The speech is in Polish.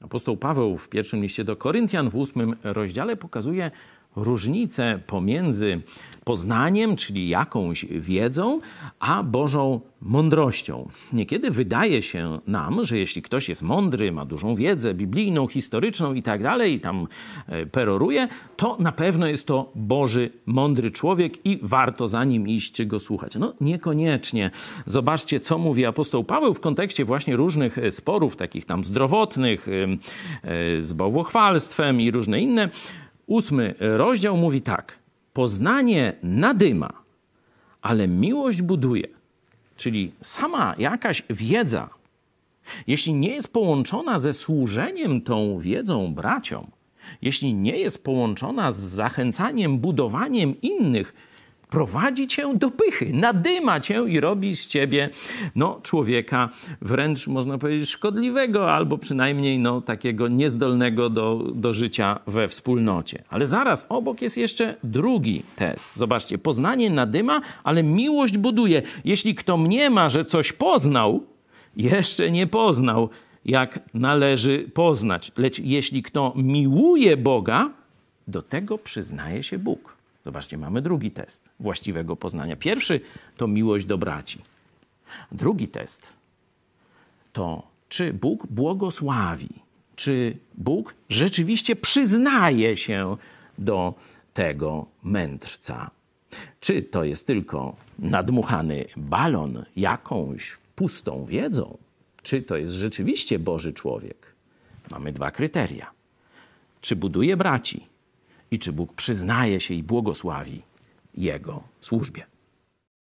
Apostoł Paweł w pierwszym liście do Koryntian w 8 rozdziale pokazuje różnicę pomiędzy poznaniem, czyli jakąś wiedzą, a Bożą mądrością. Niekiedy wydaje się nam, że jeśli ktoś jest mądry, ma dużą wiedzę biblijną, historyczną i tak dalej, i tam peroruje, to na pewno jest to Boży mądry człowiek i warto za nim iść czy go słuchać. No niekoniecznie. Zobaczcie, co mówi apostoł Paweł w kontekście właśnie różnych sporów, takich tam zdrowotnych, z bałwochwalstwem i różne inne. 8 rozdział mówi tak. Poznanie nadyma, ale miłość buduje. Czyli sama jakaś wiedza, jeśli nie jest połączona ze służeniem tą wiedzą braciom, jeśli nie jest połączona z zachęcaniem, budowaniem innych, prowadzi cię do pychy, nadyma cię i robi z ciebie człowieka wręcz, można powiedzieć, szkodliwego albo przynajmniej takiego niezdolnego do życia we wspólnocie. Ale zaraz obok jest jeszcze drugi test. Zobaczcie, poznanie nadyma, ale miłość buduje. Jeśli kto mniema, że coś poznał, jeszcze nie poznał, jak należy poznać. Lecz jeśli kto miłuje Boga, do tego przyznaje się Bóg. Zobaczcie, mamy drugi test właściwego poznania. Pierwszy to miłość do braci. Drugi test to, czy Bóg błogosławi, czy Bóg rzeczywiście przyznaje się do tego mędrca. Czy to jest tylko nadmuchany balon jakąś pustą wiedzą, czy to jest rzeczywiście Boży człowiek. Mamy dwa kryteria. Czy buduje braci? I czy Bóg przyznaje się i błogosławi jego służbie.